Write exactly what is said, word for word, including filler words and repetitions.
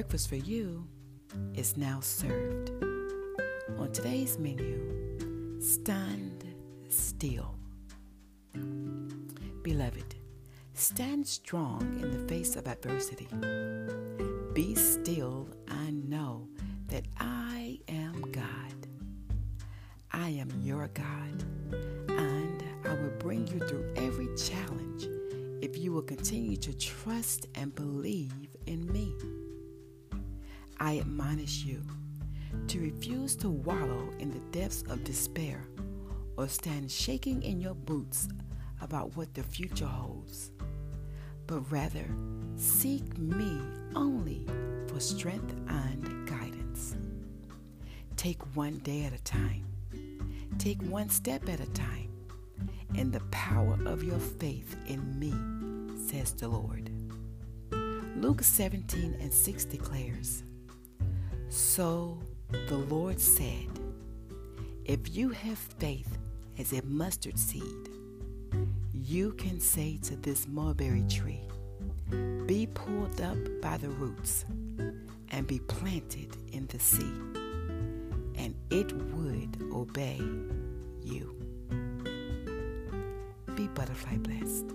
Breakfast for You is now served. On today's menu, stand still. Beloved, stand strong in the face of adversity. Be still and know that I am God. I am your God, and I will bring you through every challenge if you will continue to trust and believe in me. I admonish you to refuse to wallow in the depths of despair or stand shaking in your boots about what the future holds, but rather seek me only for strength and guidance. Take one day at a time. Take one step at a time in the power of your faith in me, says the Lord. Luke seventeen and six declares, "So the Lord said, if you have faith as a mustard seed, you can say to this mulberry tree, be pulled up by the roots and be planted in the sea, and it would obey you." Be butterfly blessed.